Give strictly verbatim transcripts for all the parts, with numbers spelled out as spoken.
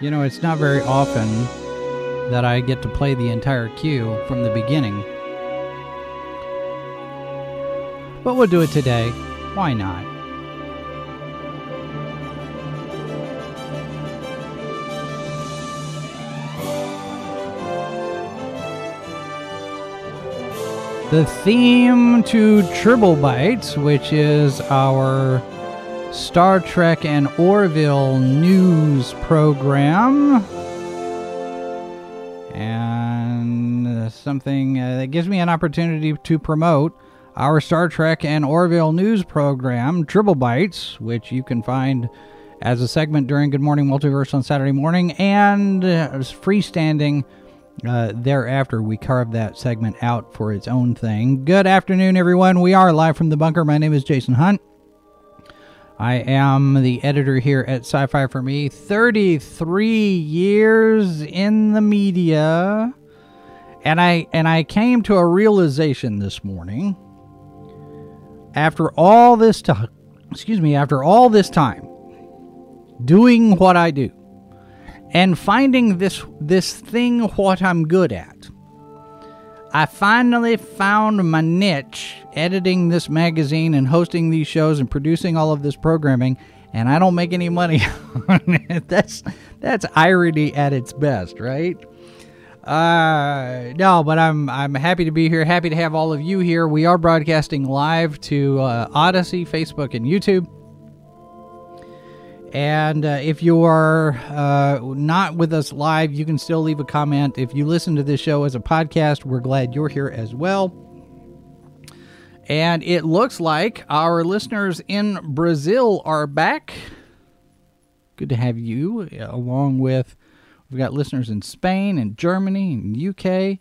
You know, it's not very often that I get to play the entire cue from the beginning. But we'll do it today. Why not? The theme to Triple Bytes, which is our Star Trek and Orville news program, and something uh, that gives me an opportunity to promote our Star Trek and Orville news program, Triple Bytes, which you can find as a segment during Good Morning Multiverse on Saturday morning, and uh, freestanding uh, thereafter. We carve that segment out for its own thing. Good afternoon, everyone. We are live from the bunker. My name is Jason Hunt. I am the editor here at Sci-Fi for Me, thirty-three years in the media, and I and I came to a realization this morning. After all this time, excuse me, after all this time doing what I do and finding this this thing what I'm good at, I finally found my niche editing this magazine and hosting these shows and producing all of this programming, and I don't make any money on it. That's, that's irony at its best, right? Uh, no, but I'm I'm happy to be here, happy to have all of you here. We are broadcasting live to uh, Odyssey, Facebook, and YouTube. And uh, if you are uh, not with us live, you can still leave a comment. If you listen to this show as a podcast, we're glad you're here as well. And it looks like our listeners in Brazil are back. Good to have you, along with, we've got listeners in Spain and Germany and U K,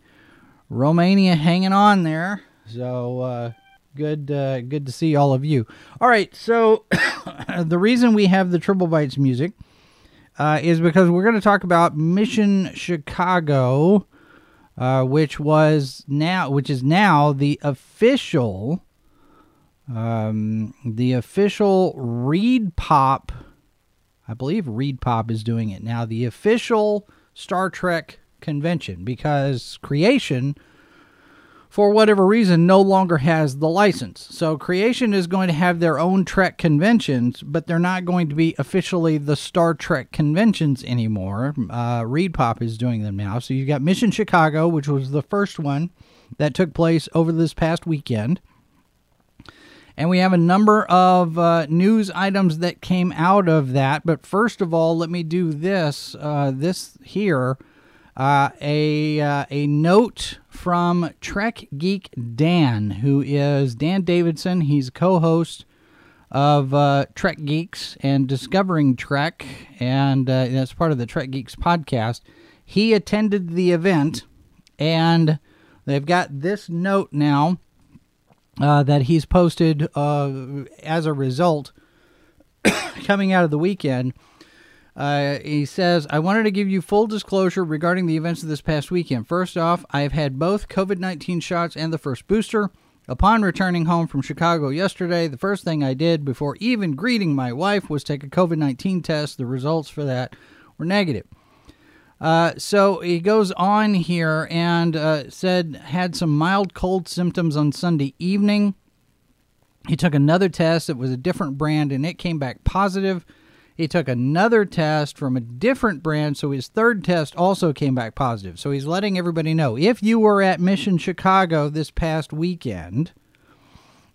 Romania hanging on there. So, uh, Good uh, good to see all of you. All right, so the reason we have the Triple Bytes music uh, is because we're going to talk about Mission Chicago, uh, which was now which is now the official um, the official Reed Pop. I believe Reed Pop is doing it now, the official Star Trek convention, because Creation, for whatever reason, no longer has the license. So Creation is going to have their own Trek conventions, but they're not going to be officially the Star Trek conventions anymore. Uh, Reed Pop is doing them now. So you've got Mission Chicago, which was the first one that took place over this past weekend. And we have a number of uh, news items that came out of that. But first of all, let me do this, uh, this here. Uh, a uh, a note from Trek Geek Dan, who is Dan Davidson. He's co-host of uh, Trek Geeks and Discovering Trek, and uh, that's part of the Trek Geeks podcast. He attended the event, and they've got this note now uh, that he's posted uh, as a result coming out of the weekend. Uh, he says, I wanted to give you full disclosure regarding the events of this past weekend. First off, I've had both covid nineteen shots and the first booster. Upon returning home from Chicago yesterday, the first thing I did before even greeting my wife was take a covid nineteen test. The results for that were negative. Uh, so he goes on here and uh, said had some mild cold symptoms on Sunday evening. He took another test. It was a different brand, and it came back positive. He took another test from a different brand, so his third test also came back positive. So he's letting everybody know, if you were at Mission Chicago this past weekend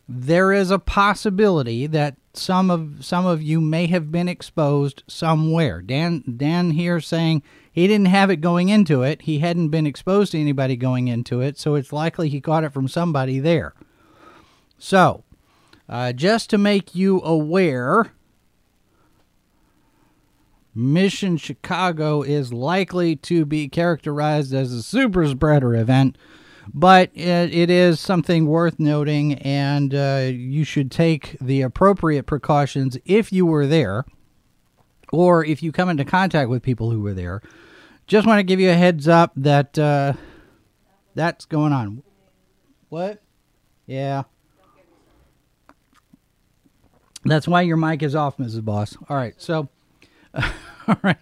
there is a possibility that some of some of you may have been exposed somewhere. Dan Dan here saying he didn't have it going into it. He hadn't been exposed to anybody going into it, so it's likely he got it from somebody there. So, uh, just to make you aware, Mission Chicago is likely to be characterized as a super spreader event, but it, it is something worth noting, and uh, you should take the appropriate precautions if you were there, or if you come into contact with people who were there. Just want to give you a heads up that uh, that's going on. What? Yeah. That's why your mic is off, Missus Boss. All right, so... All right,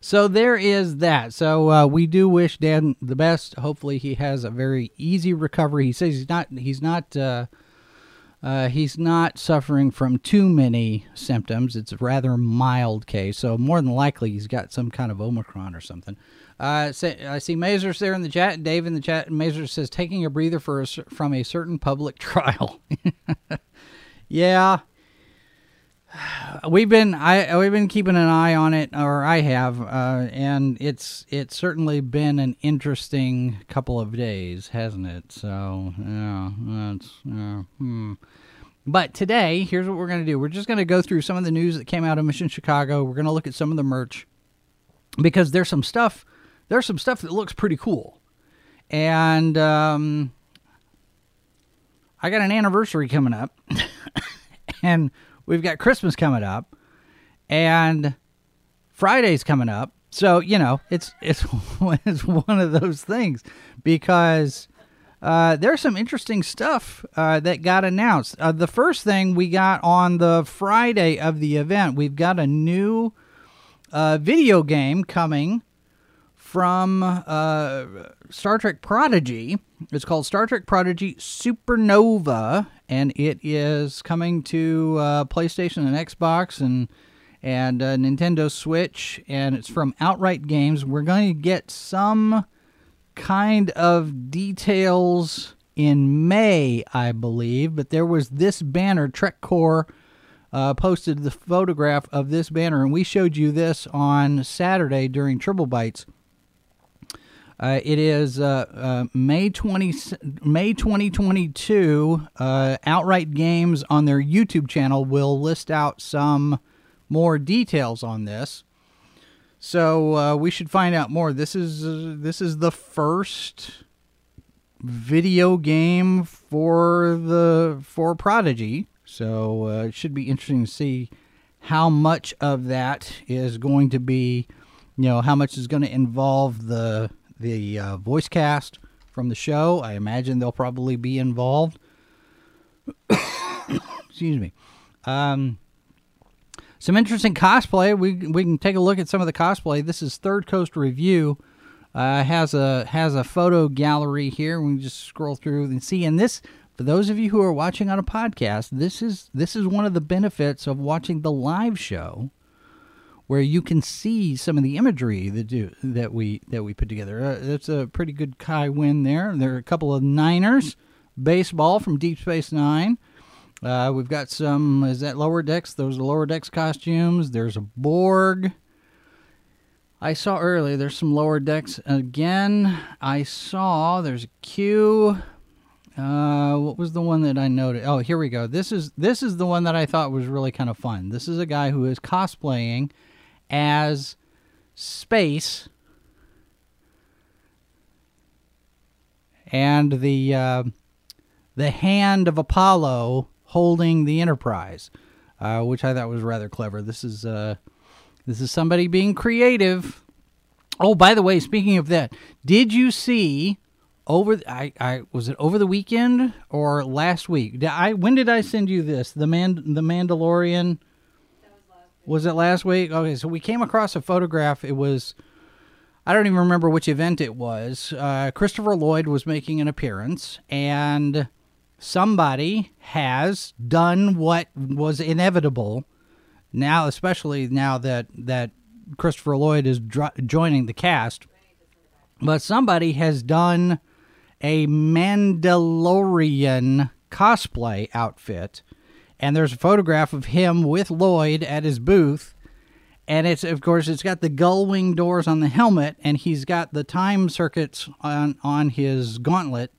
so there is that. So uh, we do wish Dan the best. Hopefully, he has a very easy recovery. He says he's not he's not uh, uh, he's not suffering from too many symptoms. It's a rather mild case, so more than likely he's got some kind of Omicron or something. Uh, say, I see Mazur's there in the chat. Dave in the chat. Mazur says taking a breather for a, from a certain public trial. Yeah. We've been I we've been keeping an eye on it, or I have, uh, and it's it's certainly been an interesting couple of days, hasn't it? So yeah, that's yeah, hmm. But today, here's what we're gonna do. We're just gonna go through some of the news that came out of Mission Chicago. We're gonna look at some of the merch because there's some stuff there's some stuff that looks pretty cool, and um, I got an anniversary coming up, and we've got Christmas coming up, and Friday's coming up. So, you know, it's it's, it's one of those things because uh, there's some interesting stuff uh, that got announced. Uh, the first thing we got on the Friday of the event, we've got a new uh, video game coming from uh, Star Trek Prodigy. It's called Star Trek Prodigy Supernova, and it is coming to uh, PlayStation and Xbox and and uh, Nintendo Switch, and it's from Outright Games. We're going to get some kind of details in May, I believe, but there was this banner, TrekCore uh, posted the photograph of this banner, and we showed you this on Saturday during Triple Bytes. Uh, it is uh, uh, May twenty twenty-two, uh, Outright Games on their YouTube channel will list out some more details on this. So uh, we should find out more. This is, uh, this is the first video game for, the, for Prodigy. So uh, it should be interesting to see how much of that is going to be, you know, how much is going to involve the... the uh, voice cast from the show. I imagine they'll probably be involved. Excuse me. Um, some interesting cosplay. We we can take a look at some of the cosplay. This is Third Coast Review. Uh, has a has a photo gallery here. We can just scroll through and see. And this, for those of you who are watching on a podcast, this is this is one of the benefits of watching the live show, where you can see some of the imagery that do, that we that we put together. Uh, that's a pretty good Kai win there. There are a couple of Niners, baseball from Deep Space Nine. Uh, we've got some, is that Lower Decks? Those are Lower Decks costumes. There's a Borg. I saw earlier, there's some Lower Decks again. I saw, there's a Q. Uh, what was the one that I noted? Oh, here we go. This is, this is the one that I thought was really kind of fun. This is a guy who is cosplaying as space, and the uh, the hand of Apollo holding the Enterprise, uh, which I thought was rather clever. This is uh, this is somebody being creative. Oh, by the way, speaking of that, did you see over? I, I was it over the weekend or last week? Did I when did I send you this? The man, the Mandalorian. Was it last week? Okay, so we came across a photograph. It was, I don't even remember which event it was. Uh, Christopher Lloyd was making an appearance, and somebody has done what was inevitable. Now, especially now that, that Christopher Lloyd is dro- joining the cast, but somebody has done a Mandalorian cosplay outfit, and there's a photograph of him with Lloyd at his booth, and it's, of course, it's got the gull wing doors on the helmet, and he's got the time circuits on on his gauntlet,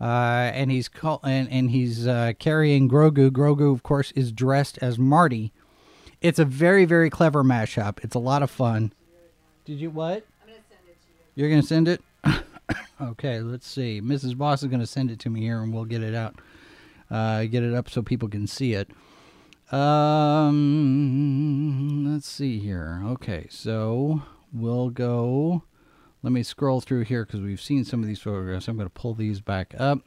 uh, and he's call, and, and he's uh, carrying Grogu. Grogu, of course, is dressed as Marty. It's a very, very clever mashup. It's a lot of fun. Did you what? I'm gonna send it to you. You're gonna send it? Okay, let's see. Missus Boss is gonna send it to me here, and we'll get it out. Uh, get it up so people can see it. Um, let's see here. Okay, so we'll go. Let me scroll through here because we've seen some of these photographs. I'm going to pull these back up.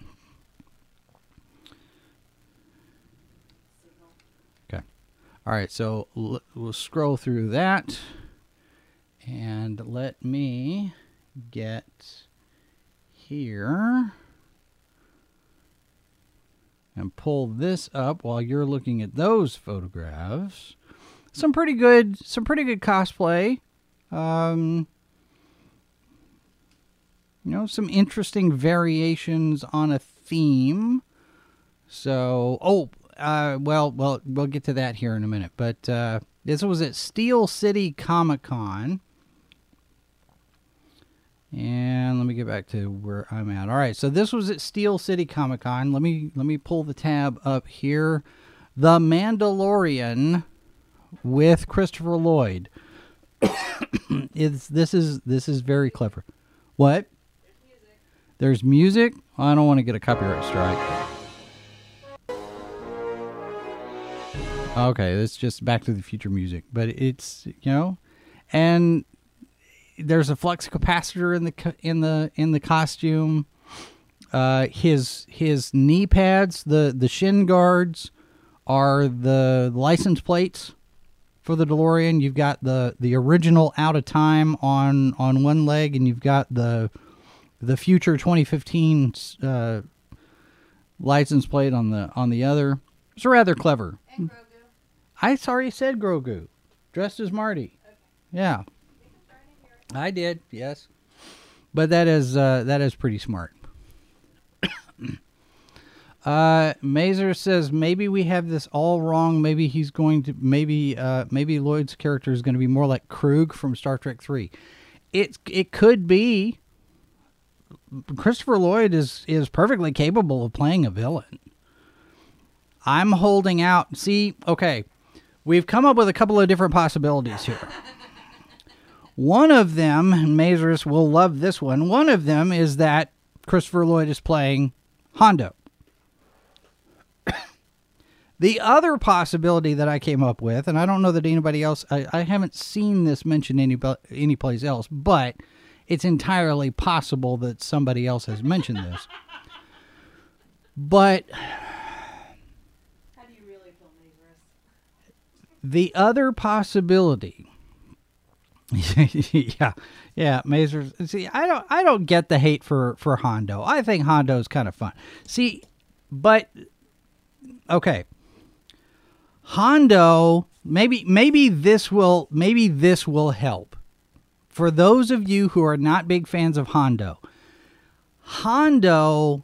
Okay. All right, so l- we'll scroll through that. And let me get here and pull this up while you're looking at those photographs. Some pretty good, some pretty good cosplay. Um, you know, some interesting variations on a theme. So, oh, uh, well, well, we'll get to that here in a minute. But uh, this was at Steel City Comic Con. And let me get back to where I'm at. All right, so this was at Steel City Comic Con. Let me let me pull the tab up here. The Mandalorian with Christopher Lloyd. It's, this is this is very clever. What? There's music. There's music? I don't want to get a copyright strike. Okay, that's just Back to the Future music, but it's, you know, and there's a flux capacitor in the in the in the costume. Uh, his his knee pads, the the shin guards, are the license plates for the DeLorean. You've got the the original Out of Time on on one leg, and you've got the the future twenty fifteen uh, license plate on the on the other. It's rather clever. And Grogu. I sorry said Grogu, dressed as Marty. Okay. Yeah. I did, yes, but that is uh, that is pretty smart. uh, Mazur says maybe we have this all wrong. Maybe he's going to maybe uh, maybe Lloyd's character is going to be more like Krug from Star Trek three. It it could be. Christopher Lloyd is is perfectly capable of playing a villain. I'm holding out. See, okay, we've come up with a couple of different possibilities here. One of them, and Mazurus will love this one, one of them is that Christopher Lloyd is playing Hondo. The other possibility that I came up with, and I don't know that anybody else, I, I haven't seen this mentioned any, anyplace else, but it's entirely possible that somebody else has mentioned this. But how do you really feel, Mazurus? The other possibility... yeah, yeah, Mazur. See, I don't, I don't get the hate for, for Hondo. I think Hondo's kind of fun. See, but okay, Hondo. Maybe, maybe this will, maybe this will help for those of you who are not big fans of Hondo. Hondo,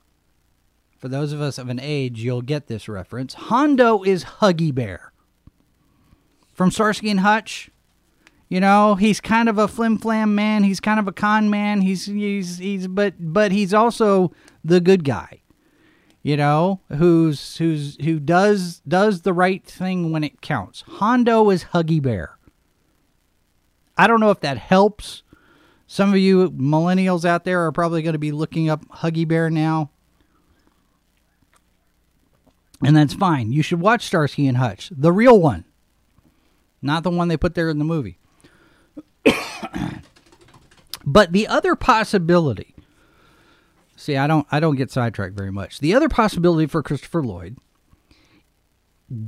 for those of us of an age, you'll get this reference. Hondo is Huggy Bear from Starsky and Hutch. You know, he's kind of a flim-flam man. He's kind of a con man. He's he's he's but but he's also the good guy. You know, who's who's who does does the right thing when it counts. Hondo is Huggy Bear. I don't know if that helps. Some of you millennials out there are probably going to be looking up Huggy Bear now. And that's fine. You should watch Starsky and Hutch, the real one. Not the one they put there in the movie. But the other possibility, see, I don't, I don't get sidetracked very much. The other possibility for Christopher Lloyd,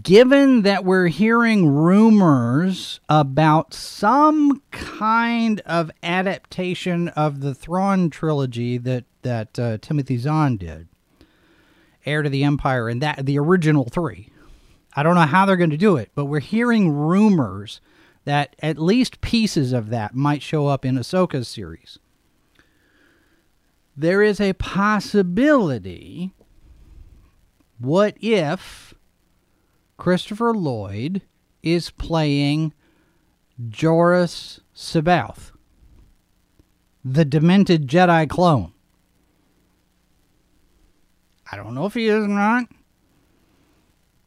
given that we're hearing rumors about some kind of adaptation of the Thrawn trilogy that that uh, Timothy Zahn did, Heir to the Empire, and that the original three. I don't know how they're going to do it, but we're hearing rumors that at least pieces of that might show up in Ahsoka's series. There is a possibility What if Christopher Lloyd is playing Joros Sabaoth, the demented Jedi clone? I don't know if he is or not,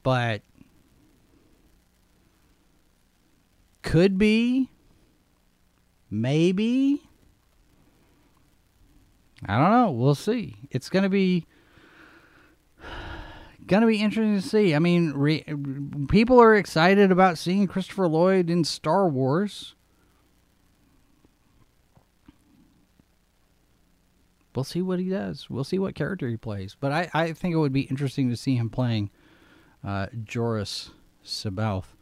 but could be, maybe, I don't know, we'll see. It's going to be, going to be interesting to see. I mean, re, people are excited about seeing Christopher Lloyd in Star Wars. We'll see what he does. We'll see what character he plays. But I, I think it would be interesting to see him playing uh, Joros Sabaoth.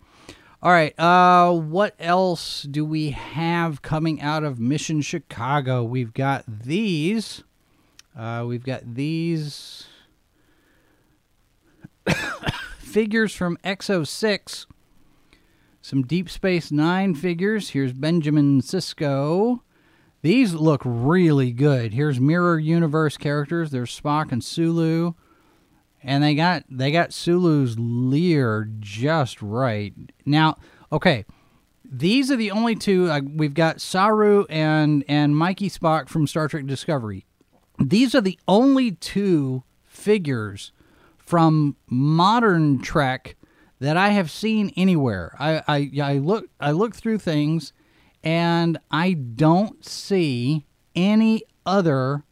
All right. Uh, what else do we have coming out of Mission Chicago? We've got these. Uh, we've got these figures from Exo six. Some Deep Space Nine figures. Here's Benjamin Sisko. These look really good. Here's Mirror Universe characters. There's Spock and Sulu. And they got they got Sulu's leer just right. Now, okay, these are the only two. Uh, we've got Saru and, and Mikey Spock from Star Trek Discovery. These are the only two figures from modern Trek that I have seen anywhere. I, I, I, look, I look through things, and I don't see any other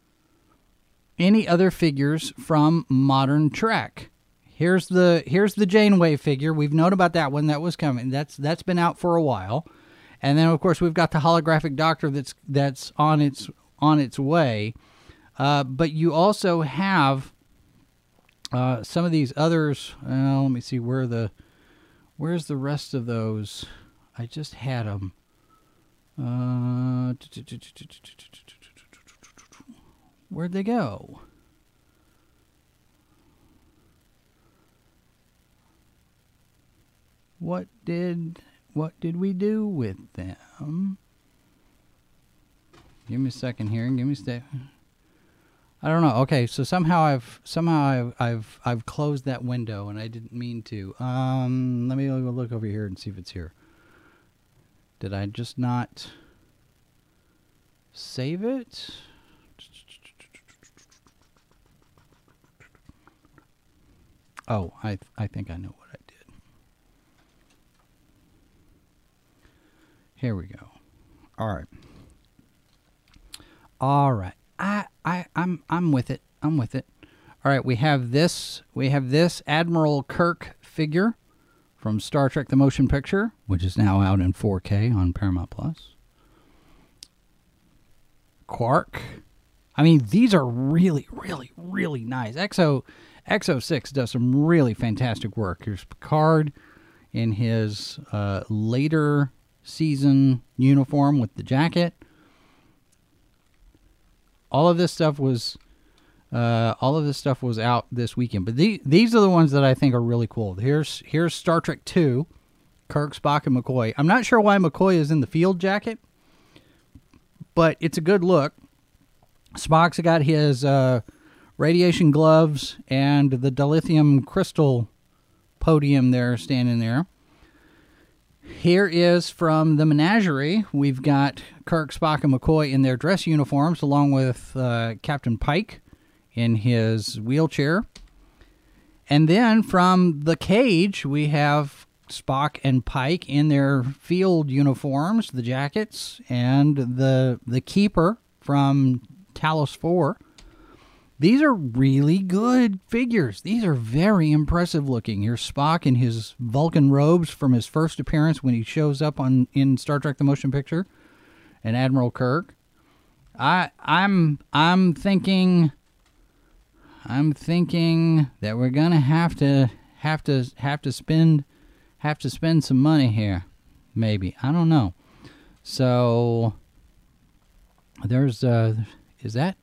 any other figures from modern Trek. Here's the here's the Janeway figure. We've known about that one. That was coming. That's that's been out for a while. And then of course we've got the holographic Doctor that's that's on its on its way. Uh, but you also have uh, some of these others. Uh, let me see where the where's the rest of those. I just had them. Uh, where'd they go? What did what did we do with them? Give me a second here. Give me a sec. I don't know. Okay, so somehow I've somehow I've I've, I've closed that window, and I didn't mean to. Um, let me look over here and see if it's here. Did I just not save it? Oh, I th I think I know what I did. Here we go. All right. All right. I I I'm I'm with it. I'm with it. All right, we have this. We have this Admiral Kirk figure from Star Trek The Motion Picture, which is now out in four K on Paramount Plus. Quark. I mean, these are really, really, really nice. Exo, Exo six does some really fantastic work. Here's Picard in his uh, later season uniform with the jacket. All of this stuff was... Uh, all of this stuff was out this weekend, but the, these are the ones that I think are really cool. Here's here's Star Trek two, Kirk, Spock, and McCoy. I'm not sure why McCoy is in the field jacket, but it's a good look. Spock's got his uh, radiation gloves and the dilithium crystal podium there standing there. Here is from the menagerie. We've got Kirk, Spock, and McCoy in their dress uniforms, along with uh, Captain Pike in his wheelchair. And then from The Cage, we have Spock and Pike in their field uniforms, the jackets, and the the Keeper from Talos four. These are really good figures. These are very impressive looking. Here's Spock in his Vulcan robes from his first appearance when he shows up on in Star Trek The Motion Picture, and Admiral Kirk. I I'm I'm thinking I'm thinking that we're gonna have to have to have to spend have to spend some money here, maybe. I don't know. So there's uh is that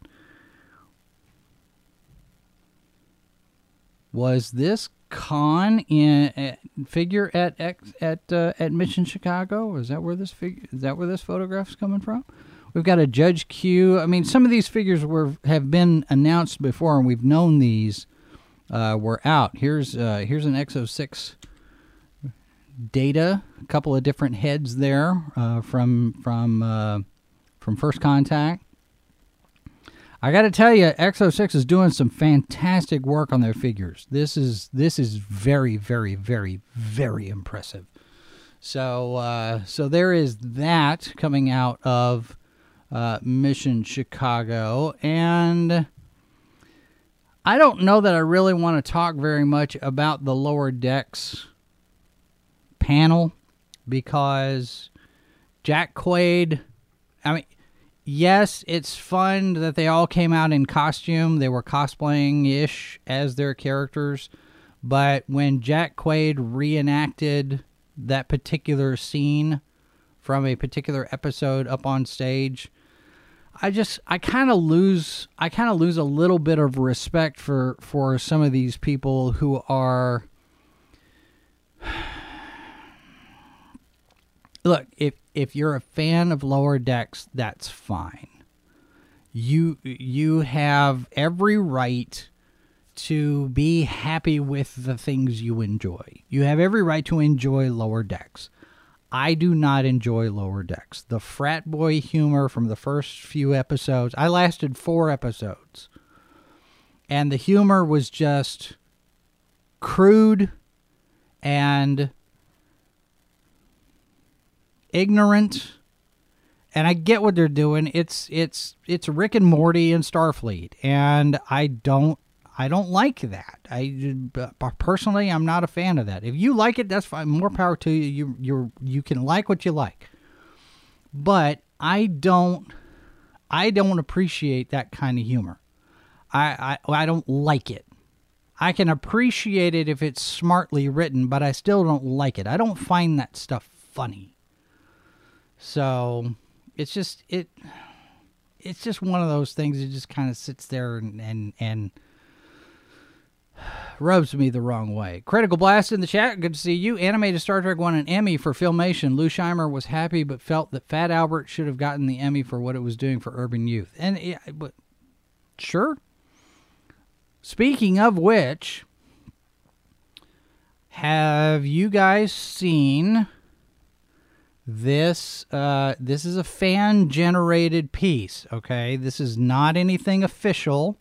was this con in uh, figure at at uh, at Mission Chicago? Is that where this figure is that where this photograph's coming from? We've got a Judge Q. I mean, some of these figures were have been announced before, and we've known these. uh, were out. Here's uh, here's an Exo six data. A couple of different heads there uh, from from uh, from First Contact. I got to tell you, Exo six is doing some fantastic work on their figures. This is this is very, very, very, very impressive. So uh, so there is that coming out of uh, Mission Chicago, and I don't know that I really want to talk very much about the Lower Decks panel because Jack Quaid, I mean, yes, it's fun that they all came out in costume. They were cosplaying-ish as their characters. But when Jack Quaid reenacted that particular scene from a particular episode up on stage, I just, I kind of lose, I kind of lose a little bit of respect for, for some of these people who are... Look, if if you're a fan of Lower Decks, that's fine. You you have every right to be happy with the things you enjoy. You have every right to enjoy Lower Decks. I do not enjoy Lower Decks. The frat boy humor from the first few episodes, I lasted four episodes. And the humor was just crude and ignorant, and I get what they're doing. It's it's it's Rick and Morty and Starfleet, and I don't I don't like that. I personally, I'm not a fan of that. If you like it, that's fine. More power to you. You you you can like what you like, but I don't I don't appreciate that kind of humor. I I, I don't like it. I can appreciate it if it's smartly written, but I still don't like it. I don't find that stuff funny. So it's just it it's just one of those things that just kind of sits there and, and and rubs me the wrong way. Critical Blast in the chat, good to see you. Animated Star Trek won an Emmy for Filmation. Lou Scheimer was happy but felt that Fat Albert should have gotten the Emmy for what it was doing for urban youth. And it, but sure. Speaking of which, have you guys seen This uh, this is a fan-generated piece, okay? This is not anything official.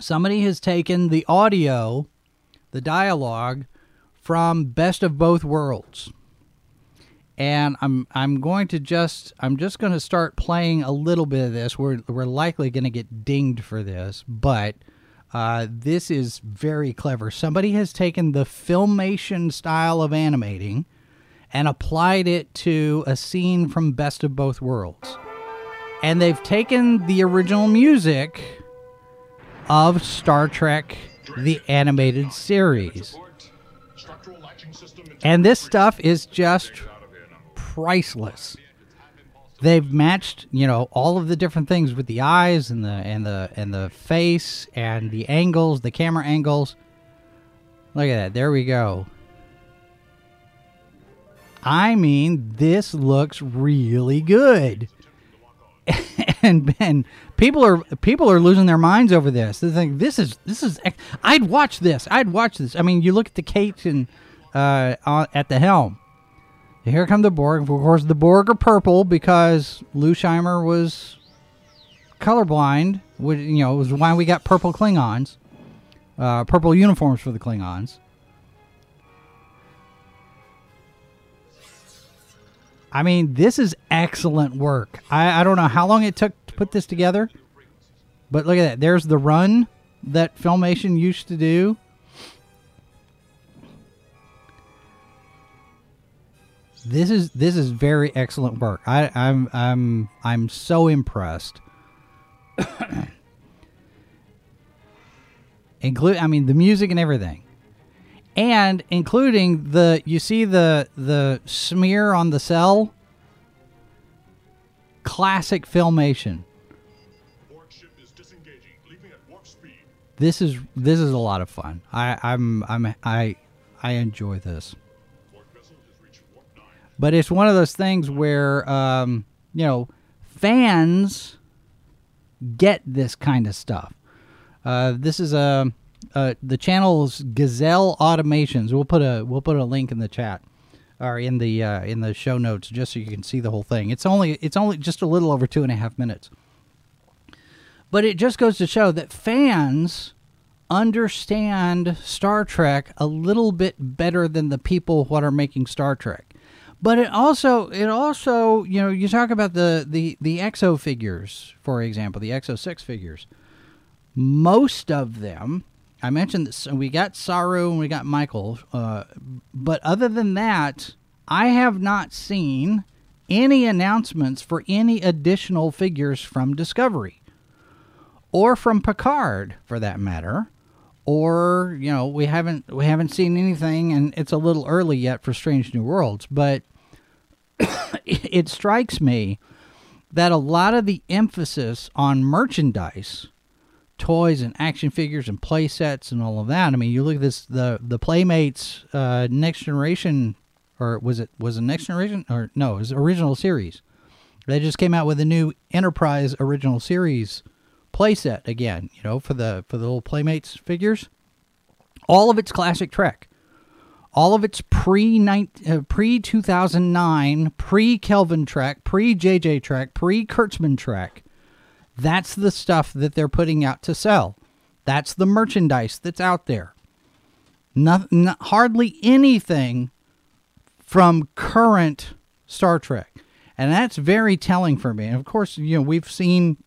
Somebody has taken the audio, the dialogue, from Best of Both Worlds. And I'm I'm going to just I'm just going to start playing a little bit of this. We're we're likely going to get dinged for this, but Uh, this is very clever. Somebody has taken the Filmation style of animating and applied it to a scene from Best of Both Worlds. And they've taken the original music of Star Trek, the animated series. And this stuff is just priceless. They've matched, you know, all of the different things with the eyes and the and the and the face and the angles, the camera angles. Look at that. There we go. I mean, this looks really good. and and people are people are losing their minds over this. They think this is this is I'd watch this. I'd watch this. I mean, you look at the Kate and uh, at the helm. Here come the Borg. Of course, the Borg are purple because Lou Scheimer was colorblind. Which, you know, it was why we got purple Klingons, uh, purple uniforms for the Klingons. I mean, this is excellent work. I, I don't know how long it took to put this together, but look at that. There's the run that Filmation used to do. This is this is very excellent work. I, I'm I'm I'm so impressed. Include I mean the music and everything, and including the you see the the smear on the cell. Classic Filmation. Warp ship is disengaging, leaving at warp speed. This is this is a lot of fun. I I'm I'm I I enjoy this. But it's one of those things where, um, you know, fans get this kind of stuff. Uh, this is a uh, the channel's Gazelle Automations. We'll put a we'll put a link in the chat or in the uh, in the show notes just so you can see the whole thing. It's only it's only just a little over two and a half minutes, but it just goes to show that fans understand Star Trek a little bit better than the people what are making Star Trek. But it also, it also, you know, you talk about the, the, the Exo figures, for example, the Exo six figures. Most of them, I mentioned this, we got Saru and we got Michael, uh, but other than that, I have not seen any announcements for any additional figures from Discovery. Or from Picard, for that matter. Or, you know, we haven't we haven't seen anything, and it's a little early yet for Strange New Worlds, but it strikes me that a lot of the emphasis on merchandise, toys and action figures and play sets and all of that. I mean, you look at this, the the Playmates uh, Next Generation, or was it was it Next Generation? Or no, it was Original Series. They just came out with a new Enterprise Original Series playset again, you know, for the for the little Playmates figures. All of it's classic Trek, all of it's pre uh, pre two thousand nine, pre Kelvin Trek, pre J J Trek, pre Kurtzman Trek. That's the stuff that they're putting out to sell. That's the merchandise that's out there. Not, not hardly anything from current Star Trek, and that's very telling for me. And of course, you know, we've seen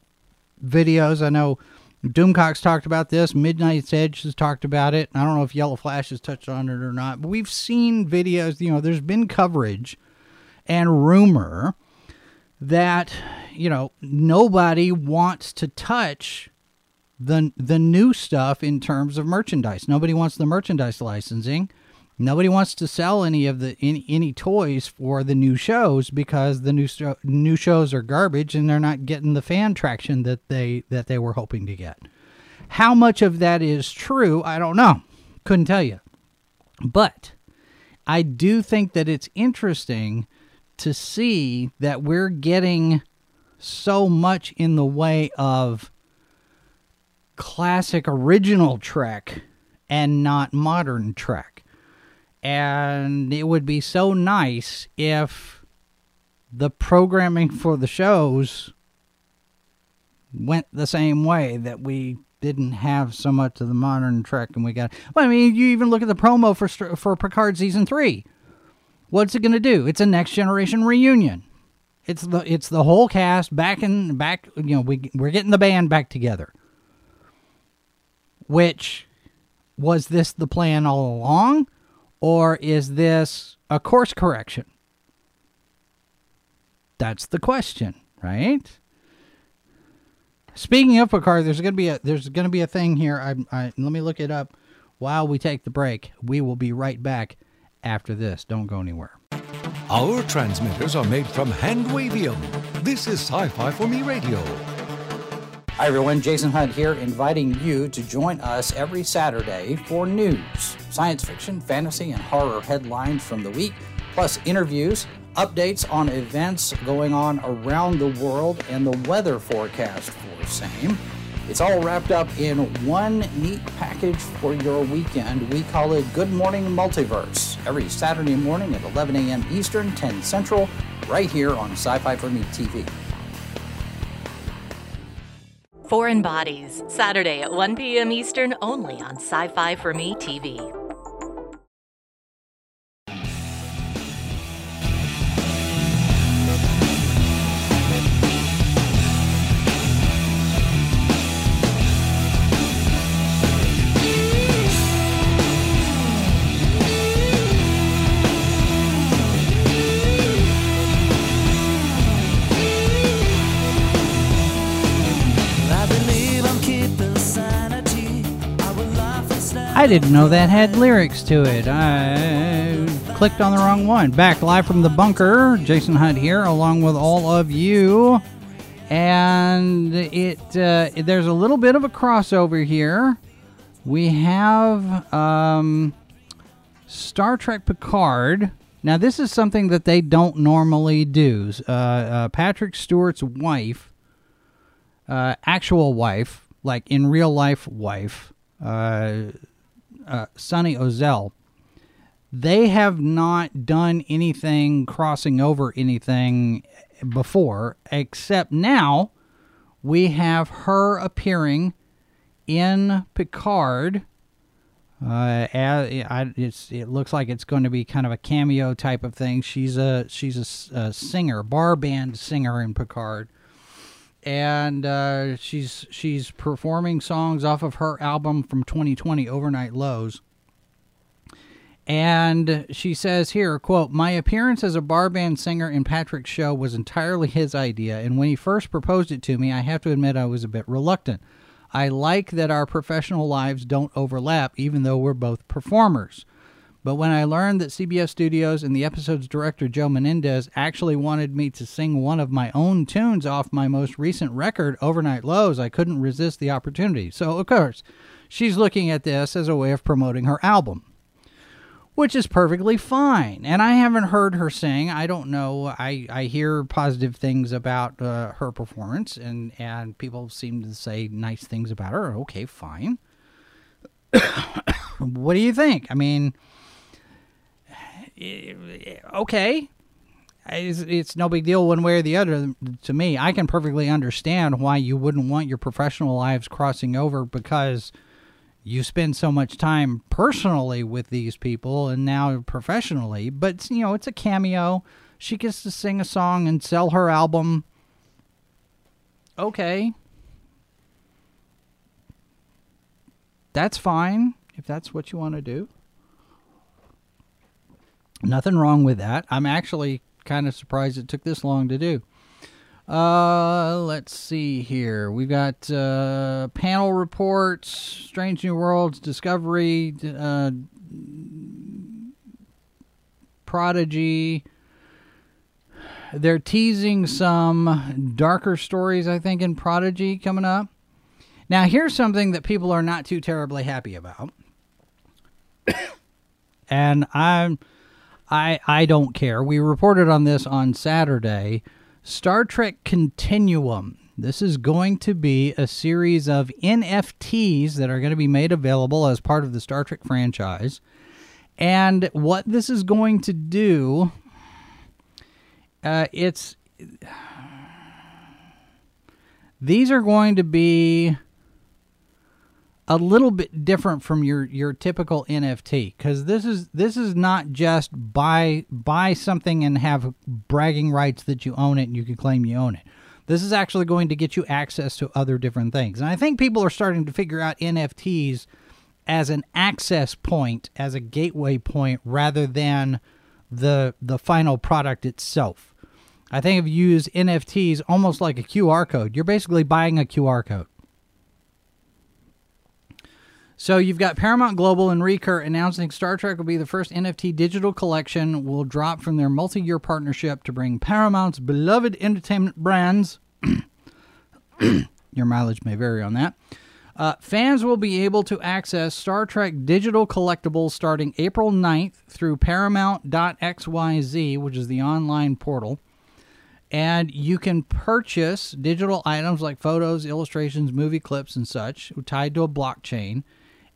videos. I know Doomcock's talked about this. Midnight's Edge has talked about it. I don't know if Yellow Flash has touched on it or not, but we've seen videos, you know, there's been coverage and rumor that, you know, nobody wants to touch the, the new stuff in terms of merchandise. Nobody wants the merchandise licensing. Nobody wants to sell any of the any, any toys for the new shows because the new new shows are garbage and they're not getting the fan traction that they that they were hoping to get. How much of that is true, I don't know. Couldn't tell you. But I do think that it's interesting to see that we're getting so much in the way of classic original Trek and not modern Trek. And it would be so nice if the programming for the shows went the same way, that we didn't have so much of the modern Trek and we got... Well, I mean, you even look at the promo for for Picard Season three. What's it going to do? It's a Next Generation reunion. It's the it's the whole cast back in... back. You know, we, we're getting the band back together. Which, was this the plan all along? Or is this a course correction? That's the question, right? Speaking of Picard, there's going to be a there's going to be a thing here. I, I let me look it up while we take the break. We will be right back after this. Don't go anywhere. Our transmitters are made from handwavium. This is Sci-Fi for Me Radio. Hi everyone, Jason Hunt here, inviting you to join us every Saturday for news, science fiction, fantasy, and horror headlines from the week, plus interviews, updates on events going on around the world, and the weather forecast for the same. It's all wrapped up in one neat package for your weekend. We call it Good Morning Multiverse, every Saturday morning at eleven a.m. Eastern, ten Central, right here on Sci-Fi for Me T V. Foreign Bodies, Saturday at one p.m. Eastern, only on Sci-Fi for Me T V. I didn't know that had lyrics to it. I clicked on the wrong one. Back live from the bunker. Jason Hunt here, along with all of you. And it uh, there's a little bit of a crossover here. We have um, Star Trek Picard. Now, this is something that they don't normally do. Uh, uh, Patrick Stewart's wife uh, actual wife, like in real life wife, uh, uh, Sonny Ozell, they have not done anything crossing over anything before, except now we have her appearing in Picard. Uh, it's, it looks like it's going to be kind of a cameo type of thing. She's a she's a, a singer, bar band singer in Picard, and uh, she's she's performing songs off of her album from twenty twenty, Overnight Lows. And she says here, quote, "My appearance as a bar band singer in Patrick's show was entirely his idea, and when he first proposed it to me, I have to admit I was a bit reluctant. I like that our professional lives don't overlap, even though we're both performers. But when I learned that C B S Studios and the episode's director, Joe Menendez, actually wanted me to sing one of my own tunes off my most recent record, Overnight Lows, I couldn't resist the opportunity." So, of course, she's looking at this as a way of promoting her album, which is perfectly fine. And I haven't heard her sing. I don't know. I, I hear positive things about uh, her performance, and, and people seem to say nice things about her. Okay, fine. What do you think? I mean, okay. It's, it's no big deal one way or the other to me. I can perfectly understand why you wouldn't want your professional lives crossing over, because you spend so much time personally with these people and now professionally. But, you know, it's a cameo. She gets to sing a song and sell her album. Okay. That's fine if that's what you want to do. Nothing wrong with that. I'm actually kind of surprised it took this long to do. Uh, let's see here. We've got uh, panel reports, Strange New Worlds, Discovery, uh, Prodigy. They're teasing some darker stories, I think, in Prodigy coming up. Now, here's something that people are not too terribly happy about. And I'm, I, I don't care. We reported on this on Saturday. Star Trek Continuum. This is going to be a series of N F Ts that are going to be made available as part of the Star Trek franchise. And what this is going to do, uh, it's... these are going to be a little bit different from your, your typical N F T, because this is this is not just buy buy something and have bragging rights that you own it and you can claim you own it. This is actually going to get you access to other different things. And I think people are starting to figure out N F Ts as an access point, as a gateway point, rather than the the final product itself. I think if you use N F Ts almost like a Q R code, you're basically buying a Q R code. So you've got Paramount Global and Recur announcing Star Trek will be the first N F T digital collection will drop from their multi-year partnership to bring Paramount's beloved entertainment brands, your mileage may vary on that, uh, fans will be able to access Star Trek digital collectibles starting April ninth through Paramount dot X Y Z, which is the online portal. And you can purchase digital items like photos, illustrations, movie clips, and such tied to a blockchain.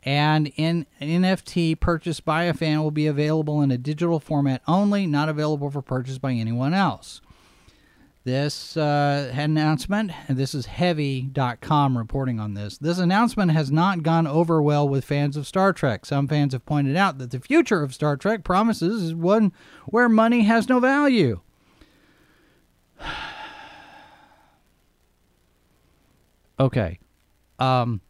And an N F T purchased by a fan will be available in a digital format only, not available for purchase by anyone else. This uh, announcement, and this is Heavy dot com reporting on this, this announcement has not gone over well with fans of Star Trek. Some fans have pointed out that the future of Star Trek promises is one where money has no value. Okay. Um,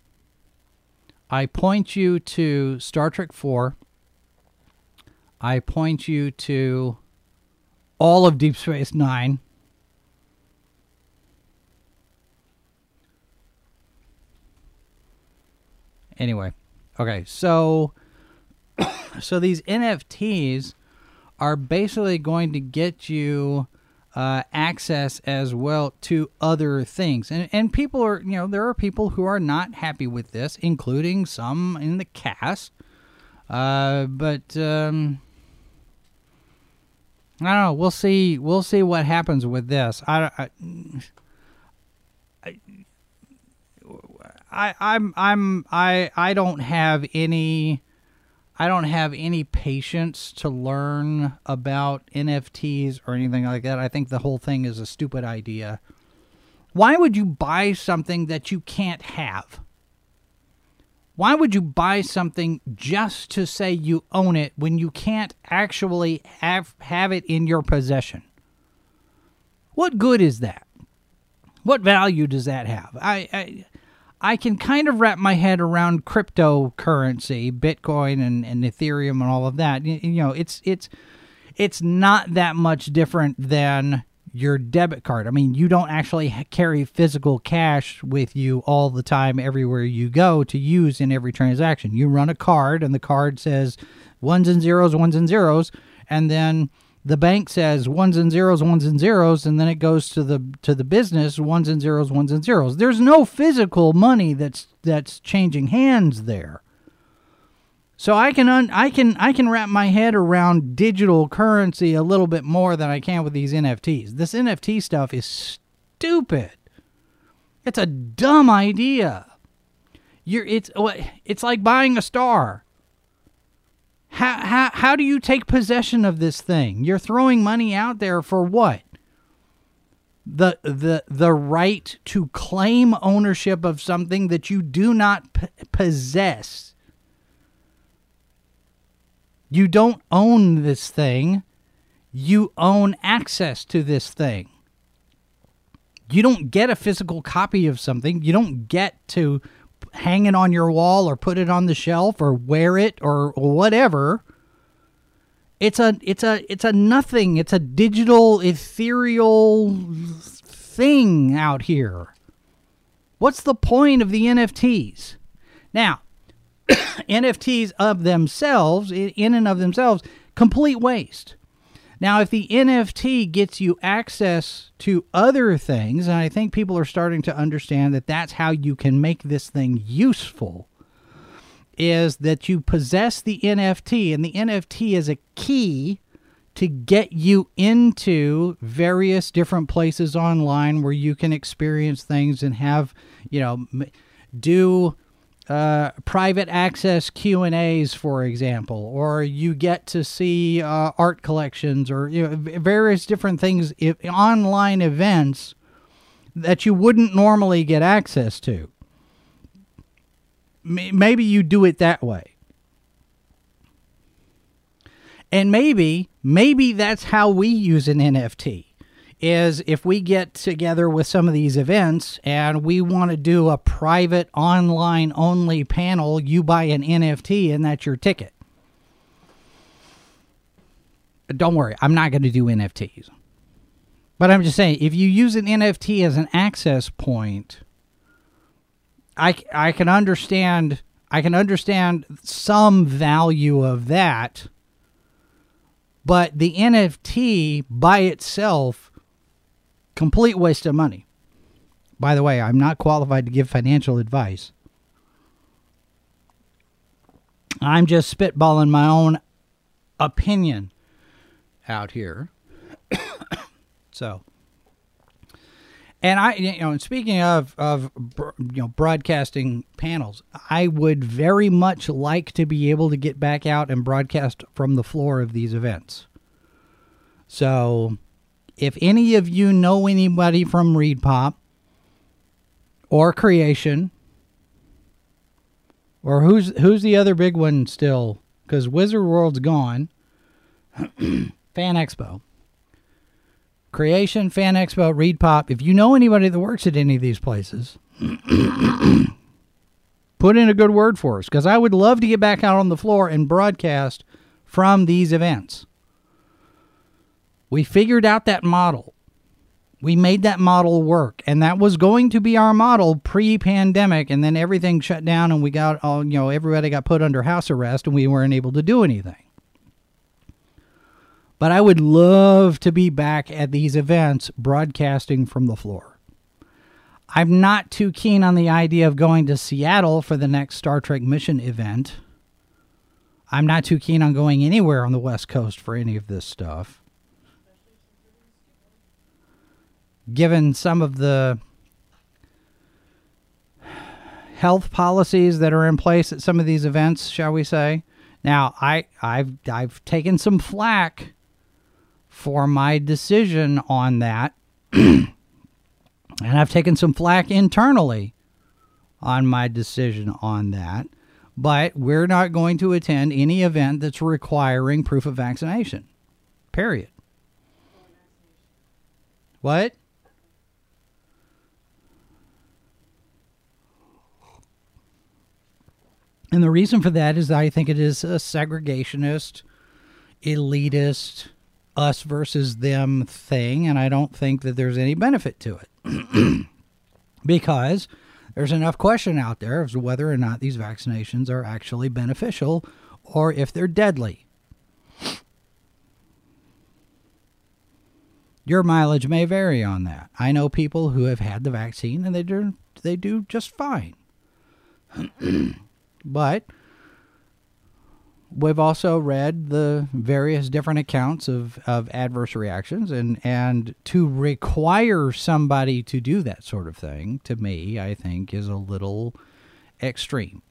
I point you to Star Trek four. I point you to all of Deep Space Nine. Anyway, okay, so so these N F Ts are basically going to get you Uh, access as well to other things. And and people are, you know, there are people who are not happy with this, including some in the cast. Uh, but, um, I don't know. We'll see. We'll see what happens with this. I, I, I I, I'm I'm I I don't have any I don't have any patience to learn about N F Ts or anything like that. I think the whole thing is a stupid idea. Why would you buy something that you can't have? Why would you buy something just to say you own it when you can't actually have, have it in your possession? What good is that? What value does that have? I, I I can kind of wrap my head around cryptocurrency, Bitcoin and, and Ethereum and all of that. You, you know, it's it's it's not that much different than your debit card. I mean, you don't actually carry physical cash with you all the time everywhere you go to use in every transaction. You run a card and the card says ones and zeros, ones and zeros, and then the bank says ones and zeros, ones and zeros, and then it goes to the to the business, ones and zeros, ones and zeros. There's no physical money that's that's changing hands there. So I can un, I can I can wrap my head around digital currency a little bit more than I can with these N F Ts. This N F T stuff is stupid. It's a dumb idea. You're it's it's like buying a star. How, how, how do you take possession of this thing? You're throwing money out there for what? The, the, the right to claim ownership of something that you do not p- possess. You don't own this thing. You own access to this thing. You don't get a physical copy of something. You don't get to hang it on your wall or put it on the shelf or wear it or whatever. It's a it's a it's a nothing. It's a digital ethereal thing out here. What's the point of the N F Ts? Now, N F Ts of themselves, in and of themselves, complete waste. Now, if the N F T gets you access to other things, and I think people are starting to understand that that's how you can make this thing useful, is that you possess the N F T, and the N F T is a key to get you into various different places online where you can experience things and have, you know, do Uh, private access Q and A's, for example, or you get to see uh, art collections or, you know, various different things, if, online events that you wouldn't normally get access to. Maybe you do it that way. And maybe, maybe that's how we use an N F T. Is if we get together with some of these events and we want to do a private online only panel, you buy an N F T and that's your ticket. Don't worry, I'm not going to do N F Ts. But I'm just saying, if you use an N F T as an access point, I, I can understand, I can understand some value of that. But the N F T by itself, complete waste of money. By the way, I'm not qualified to give financial advice. I'm just spitballing my own opinion out here. So, and I, you know, and speaking of, of, you know, broadcasting panels, I would very much like to be able to get back out and broadcast from the floor of these events. So, if any of you know anybody from Reed Pop or Creation, or who's who's the other big one still? Because Wizard World's gone. Fan Expo. Creation, Fan Expo, Reed Pop. If you know anybody that works at any of these places, put in a good word for us. Because I would love to get back out on the floor and broadcast from these events. We figured out that model. We made that model work. And that was going to be our model pre-pandemic. And then everything shut down and we got all, you know, everybody got put under house arrest and we weren't able to do anything. But I would love to be back at these events broadcasting from the floor. I'm not too keen on the idea of going to Seattle for the next Star Trek Mission event. I'm not too keen on going anywhere on the West Coast for any of this stuff. Given some of the health policies that are in place at some of these events, shall we say. Now, I, I've, I've taken some flack for my decision on that. And I've taken some flack internally on my decision on that. But we're not going to attend any event that's requiring proof of vaccination. Period. What? And the reason for that is that I think it is a segregationist, elitist, us versus them thing, and I don't think that there's any benefit to it. Because there's enough question out there as to whether or not these vaccinations are actually beneficial or if they're deadly. Your mileage may vary on that. I know people who have had the vaccine and they do, they do just fine. But we've also read the various different accounts of, of adverse reactions, and, and to require somebody to do that sort of thing, to me, I think is a little extreme.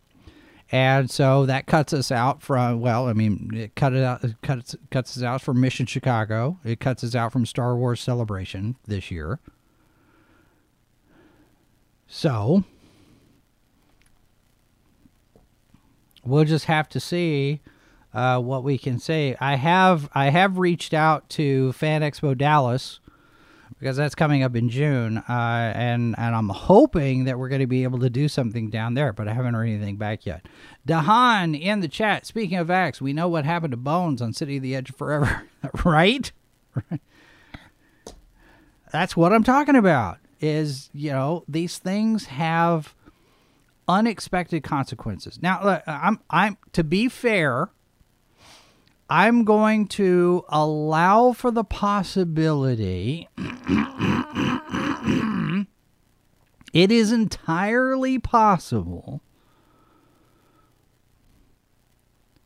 And so that cuts us out from, well, I mean, it, cut it, out, it cuts, cuts us out from Mission Chicago. It cuts us out from Star Wars Celebration this year. So we'll just have to see uh, what we can say. I have I have reached out to Fan Expo Dallas because that's coming up in June, uh, and and I'm hoping that we're going to be able to do something down there. But I haven't heard anything back yet. Dahan in the chat. Speaking of Vax, we know what happened to Bones on City of the Edge of Forever, right? That's what I'm talking about. Is, you know, these things have unexpected consequences. Now, look, I'm I'm to be fair, I'm going to allow for the possibility. It is entirely possible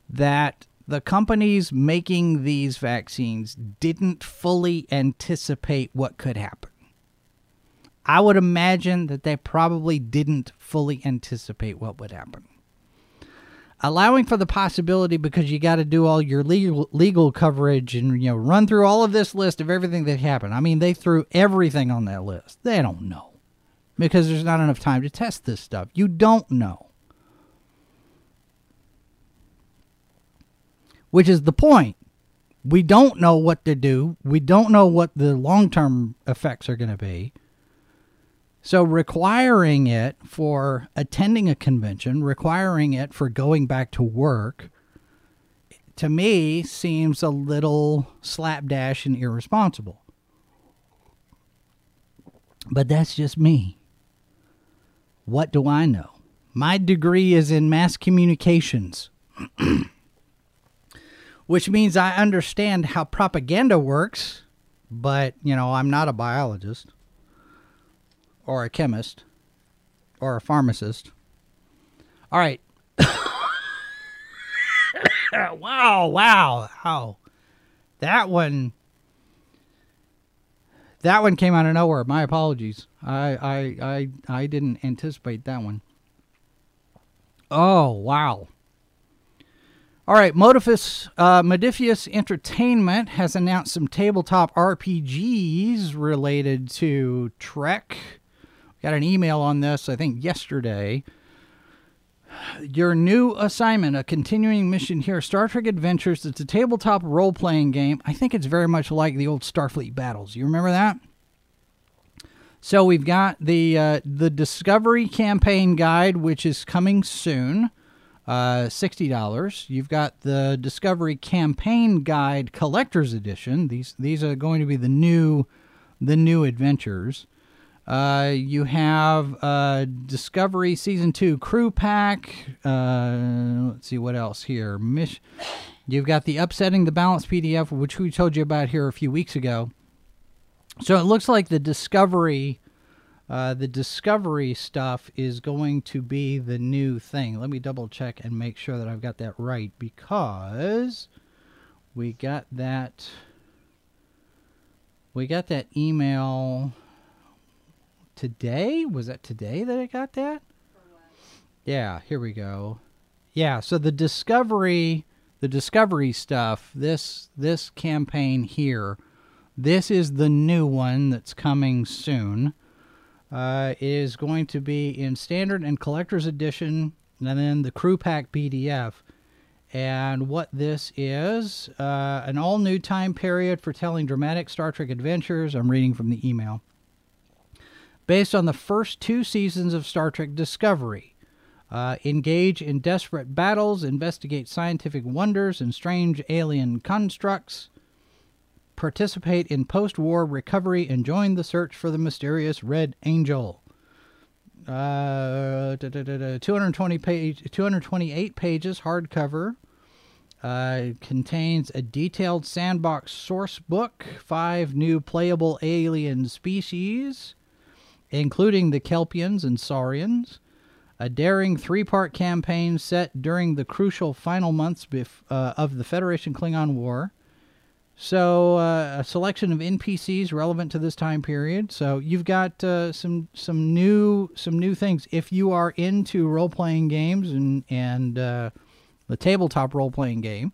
that the companies making these vaccines didn't fully anticipate what could happen. I would imagine that they probably didn't fully anticipate what would happen. Allowing for the possibility, because you got to do all your legal legal coverage and, you know, run through all of this list of everything that happened. I mean, they threw everything on that list. They don't know because there's not enough time to test this stuff. You don't know, which is the point. We don't know what to do. We don't know what the long-term effects are going to be. So requiring it for attending a convention, requiring it for going back to work, to me seems a little slapdash and irresponsible. But that's just me. What do I know? My degree is in mass communications, which means I understand how propaganda works, but, you know, I'm not a biologist, or a chemist, or a pharmacist. All right. Wow, wow, wow. That one, that one came out of nowhere. My apologies. I, I, I, I didn't anticipate that one. Oh, wow. All right, Modiphius, uh, Modiphius Entertainment has announced some tabletop R P Gs related to Trek. Got an email on this, I think, yesterday. Your new assignment, a continuing mission here, Star Trek Adventures. It's a tabletop role-playing game. I think it's very much like the old Starfleet battles. You remember that? So we've got the uh, the Discovery Campaign Guide, which is coming soon, uh, sixty dollars. You've got the Discovery Campaign Guide Collector's Edition. These these are going to be the new the new adventures. Uh, you have uh, Discovery Season two Crew Pack. Uh, let's see what else here. Mich- You've got the Upsetting the Balance P D F, which we told you about here a few weeks ago. So it looks like the Discovery, uh, the Discovery stuff is going to be the new thing. Let me double check and make sure that I've got that right, because we got that. We got that email. Today? Was that today that I got that? Yeah, here we go. Yeah, so the Discovery, the Discovery stuff, this this campaign here, this is the new one that's coming soon. Uh, it is going to be in Standard and Collector's Edition, and then the Crew Pack P D F. And what this is, uh, an all-new time period for telling dramatic Star Trek adventures. I'm reading from the email. Based on the first two seasons of Star Trek Discovery. Uh, engage in desperate battles, investigate scientific wonders and strange alien constructs. Participate in post-war recovery and join the search for the mysterious Red Angel. Uh, two hundred twenty page, two hundred twenty-eight pages hardcover. Uh, contains a detailed sandbox source book, five new playable alien species, including the Kelpians and Saurians. A daring three-part campaign set during the crucial final months bef uh, of the Federation Klingon War. So uh, a selection of N P Cs relevant to this time period. So you've got uh, some some new some new things. If you are into role-playing games and and uh, the tabletop role-playing game,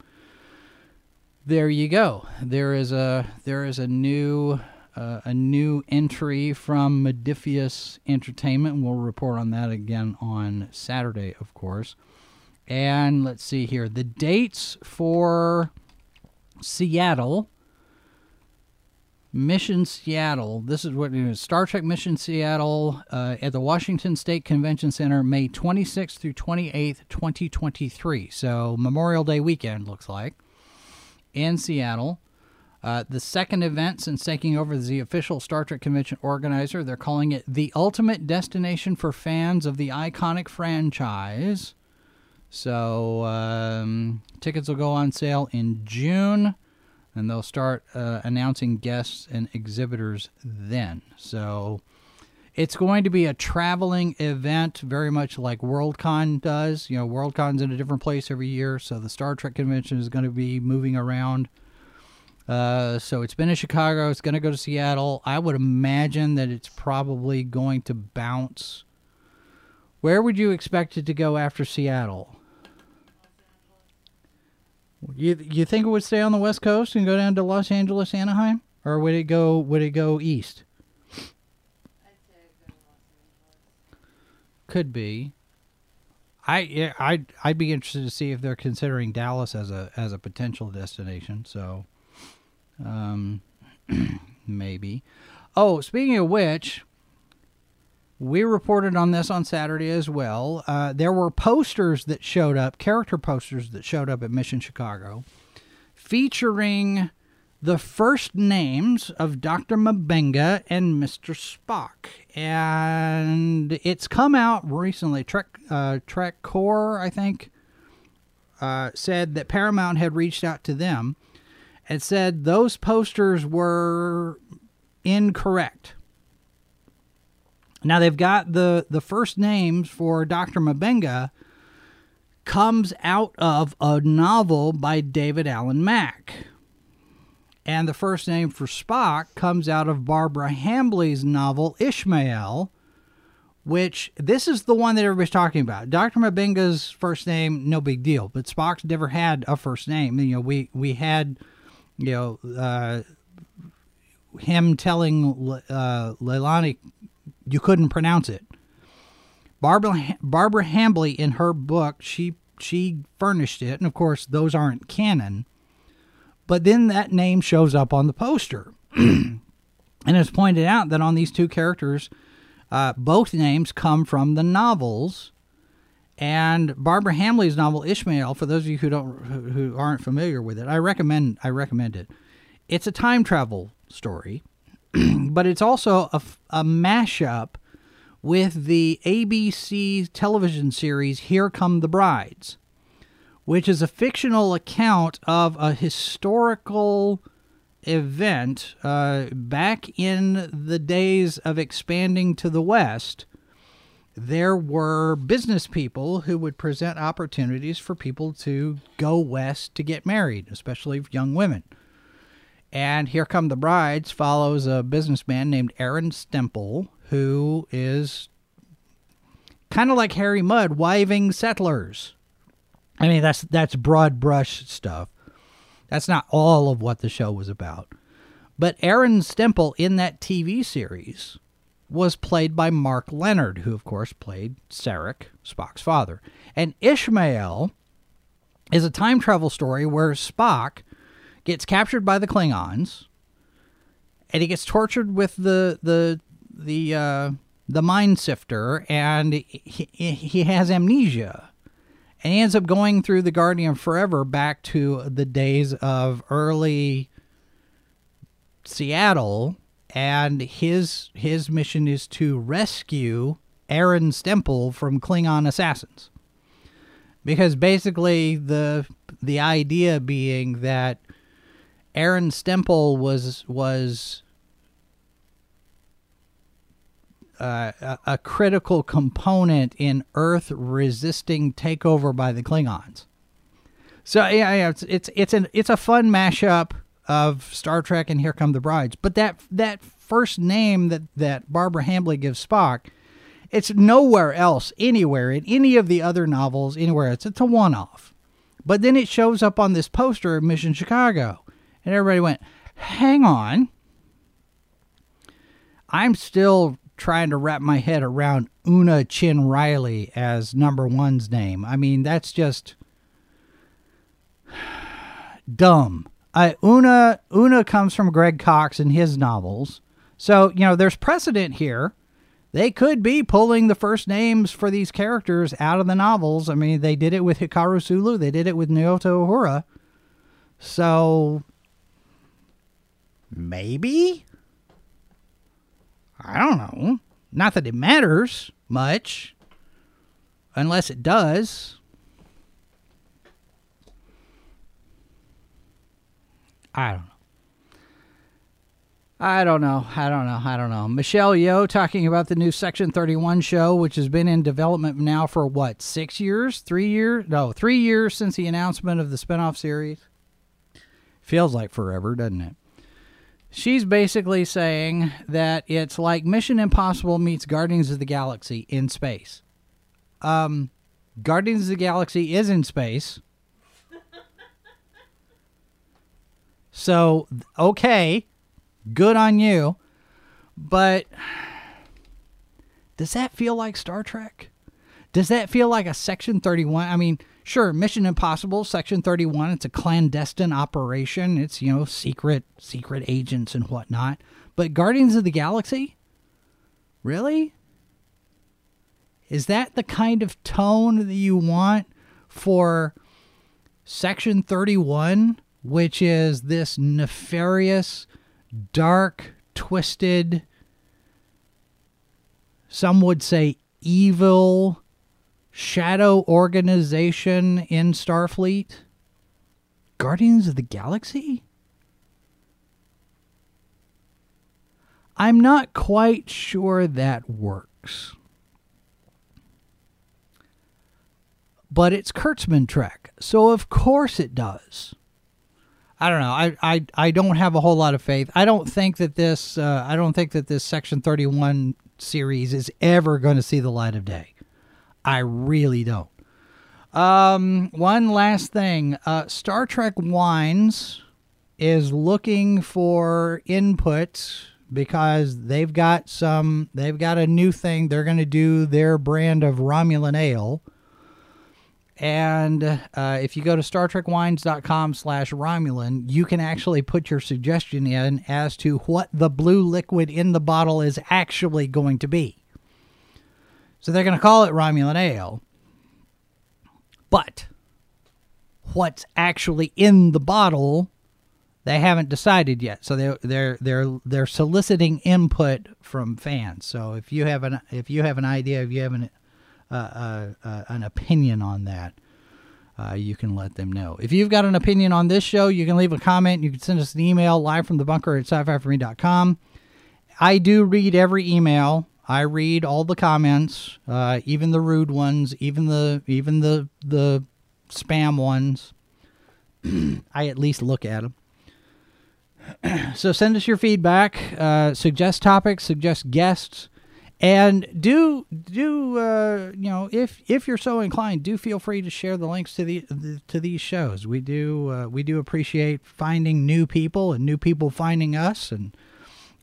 there you go. There is a there is a new uh, a new entry from Modiphius Entertainment. We'll report on that again on Saturday, of course. And let's see here the dates for Seattle, Mission Seattle. This is what it is. Star Trek Mission Seattle uh, at the Washington State Convention Center, May twenty-sixth through twenty-eighth, twenty twenty-three. So Memorial Day weekend looks like in Seattle. Uh, the second event since taking over as the official Star Trek convention organizer. They're calling it the ultimate destination for fans of the iconic franchise. So um, tickets will go on sale in June, and they'll start uh, announcing guests and exhibitors then. So it's going to be a traveling event, very much like Worldcon does. You know, Worldcon's in a different place every year, so the Star Trek convention is going to be moving around. Uh, so it's been in Chicago. It's going to go to Seattle. I would imagine that it's probably going to bounce. Where would you expect it to go after Seattle? You you think it would stay on the West Coast and go down to Los Angeles, Anaheim, or would it go would it go east? I'd say it'd go to Los Angeles. Could be. I yeah, I'd I'd be interested to see if they're considering Dallas as a as a potential destination. So, um, maybe. Oh, speaking of which, we reported on this on Saturday as well. Uh, there were posters that showed up, character posters that showed up at Mission Chicago, featuring the first names of Doctor Mabenga and Mister Spock. And it's come out recently. Trek, uh, Trek Core, I think, uh, said that Paramount had reached out to them and said those posters were incorrect. Now, they've got the, the first names for Doctor Mabenga comes out of a novel by David Alan Mack. And the first name for Spock comes out of Barbara Hambly's novel, Ishmael, which this is the one that everybody's talking about. Doctor Mabenga's first name, no big deal. But Spock's never had a first name. You know, we, we had, you know, uh, him telling uh, Leilani... You couldn't pronounce it. Barbara Barbara Hambly, in her book, she she furnished it, and of course those aren't canon. But then that name shows up on the poster, and it's pointed out that on these two characters, uh, both names come from the novels. And Barbara Hambly's novel Ishmael, for those of you who don't who, who aren't familiar with it, I recommend I recommend it. It's a time travel story. But it's also a, a mashup with the A B C television series Here Come the Brides, which is a fictional account of a historical event uh, back in the days of expanding to the West. There were business people who would present opportunities for people to go west to get married, especially young women. And Here Come the Brides follows a businessman named Aaron Stemple, who is kind of like Harry Mudd, waving settlers. I mean, that's that's broad brush stuff. That's not all of what the show was about. But Aaron Stemple in that T V series was played by Mark Leonard, who, of course, played Sarek, Spock's father. And Ishmael is a time travel story where Spock gets captured by the Klingons, and he gets tortured with the the the uh, the mind sifter, and he, he has amnesia. And he ends up going through the Guardian Forever back to the days of early Seattle, and his his mission is to rescue Aaron Stemple from Klingon assassins. Because basically the the idea being that Aaron Stemple was was uh, a, a critical component in Earth resisting takeover by the Klingons. So yeah, yeah it's it's it's an it's a fun mashup of Star Trek and Here Come the Brides. But that that first name that that Barbara Hambly gives Spock, it's nowhere else, anywhere, in any of the other novels, anywhere else. It's a one-off. But then it shows up on this poster of Mission Chicago. And everybody went, hang on. I'm still trying to wrap my head around Una Chin Riley as number one's name. I mean, that's just dumb. Uh, Una, Una comes from Greg Cox and his novels. So, you know, there's precedent here. They could be pulling the first names for these characters out of the novels. I mean, they did it with Hikaru Sulu. They did it with Naoto Ohura. So, maybe? I don't know. Not that it matters much. Unless it does. I don't know. I don't know. I don't know. I don't know. Michelle Yeoh talking about the new Section thirty-one show, which has been in development now for, what, six years? Three years? No, three years since the announcement of the spinoff series. Feels like forever, doesn't it? She's basically saying that it's like Mission Impossible meets Guardians of the Galaxy in space. Um, Guardians of the Galaxy is in space. So, okay. Good on you, but does that feel like Star Trek? Does that feel like a Section thirty-one? I mean, sure, Mission Impossible, Section thirty-one, it's a clandestine operation. It's, you know, secret, secret agents and whatnot. But Guardians of the Galaxy? Really? Is that the kind of tone that you want for Section thirty-one, which is this nefarious, dark, twisted, some would say evil, shadow organization in Starfleet? Guardians of the Galaxy? I'm not quite sure that works. But it's Kurtzman Trek, so of course it does. I don't know. I, I I don't have a whole lot of faith. I don't think that this uh, I don't think that this Section thirty-one series is ever going to see the light of day. I really don't. Um, one last thing. Uh, Star Trek Wines is looking for input because they've got some. They've got a new thing. They're going to do their brand of Romulan ale. And uh, if you go to StarTrekWines.com slash Romulan, you can actually put your suggestion in as to what the blue liquid in the bottle is actually going to be. So they're going to call it Romulan Ale. But what's actually in the bottle, they haven't decided yet. So they're they're they're they're soliciting input from fans. So if you have an if you have an idea, if you have an Uh, uh, uh, an opinion on that, uh, you can let them know. If you've got an opinion on this show, you can leave a comment. You can send us an email live from the bunker at sci fi for me dot com. I do read every email. I read all the comments, uh, even the rude ones, even the even the the spam ones. I at least look at them. So send us your feedback. Uh, suggest topics. Suggest guests. And do do uh, you know, if if you're so inclined, do feel free to share the links to the, the to these shows. We do uh, we do appreciate finding new people and new people finding us and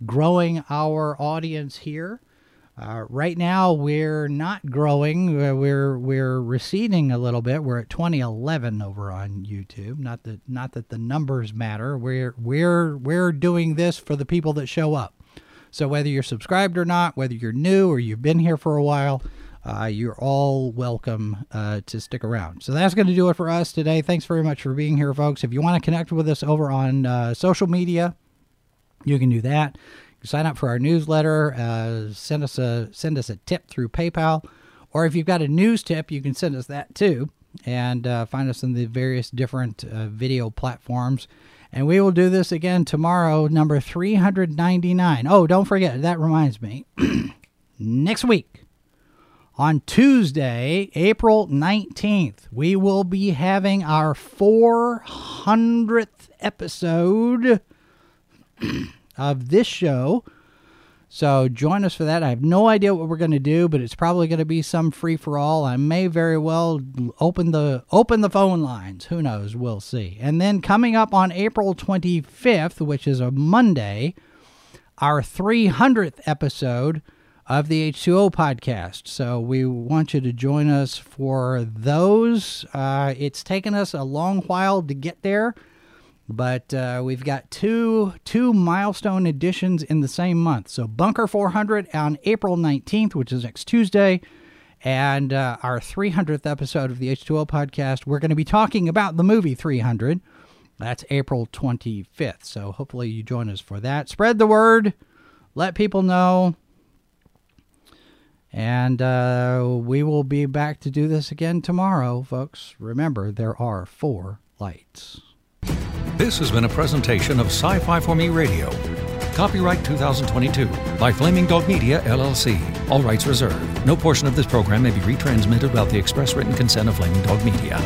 growing our audience here. Uh, right now, we're not growing. We're we're receding a little bit. We're at twenty eleven over on YouTube. Not that not that the numbers matter. We're we're we're doing this for the people that show up. So whether you're subscribed or not, whether you're new or you've been here for a while, uh, you're all welcome uh, to stick around. So that's going to do it for us today. Thanks very much for being here, folks. If you want to connect with us over on uh, social media, you can do that. You can sign up for our newsletter. Uh, send us a send us a tip through PayPal, or if you've got a news tip, you can send us that too. And uh, find us in the various different uh, video platforms. And we will do this again tomorrow, number three hundred ninety-nine. Oh, don't forget, that reminds me. Next week, on Tuesday, April nineteenth, we will be having our four hundredth episode of this show. So join us for that. I have no idea what we're going to do, but it's probably going to be some free-for-all. I may very well open the open the phone lines. Who knows? We'll see. And then coming up on April twenty-fifth, which is a Monday, our three hundredth episode of the H two O podcast. So we want you to join us for those. Uh, it's taken us a long while to get there. But uh, we've got two two milestone editions in the same month. So Bunker four hundred on April nineteenth, which is next Tuesday, and uh, our three hundredth episode of the H two O podcast. We're going to be talking about the movie three hundred. That's April twenty-fifth. So hopefully you join us for that. Spread the word. Let people know. And uh, we will be back to do this again tomorrow, folks. Remember, there are four lights. This has been a presentation of Sci-Fi for Me Radio. Copyright twenty twenty-two by Flaming Dog Media, L L C. All rights reserved. No portion of this program may be retransmitted without the express written consent of Flaming Dog Media.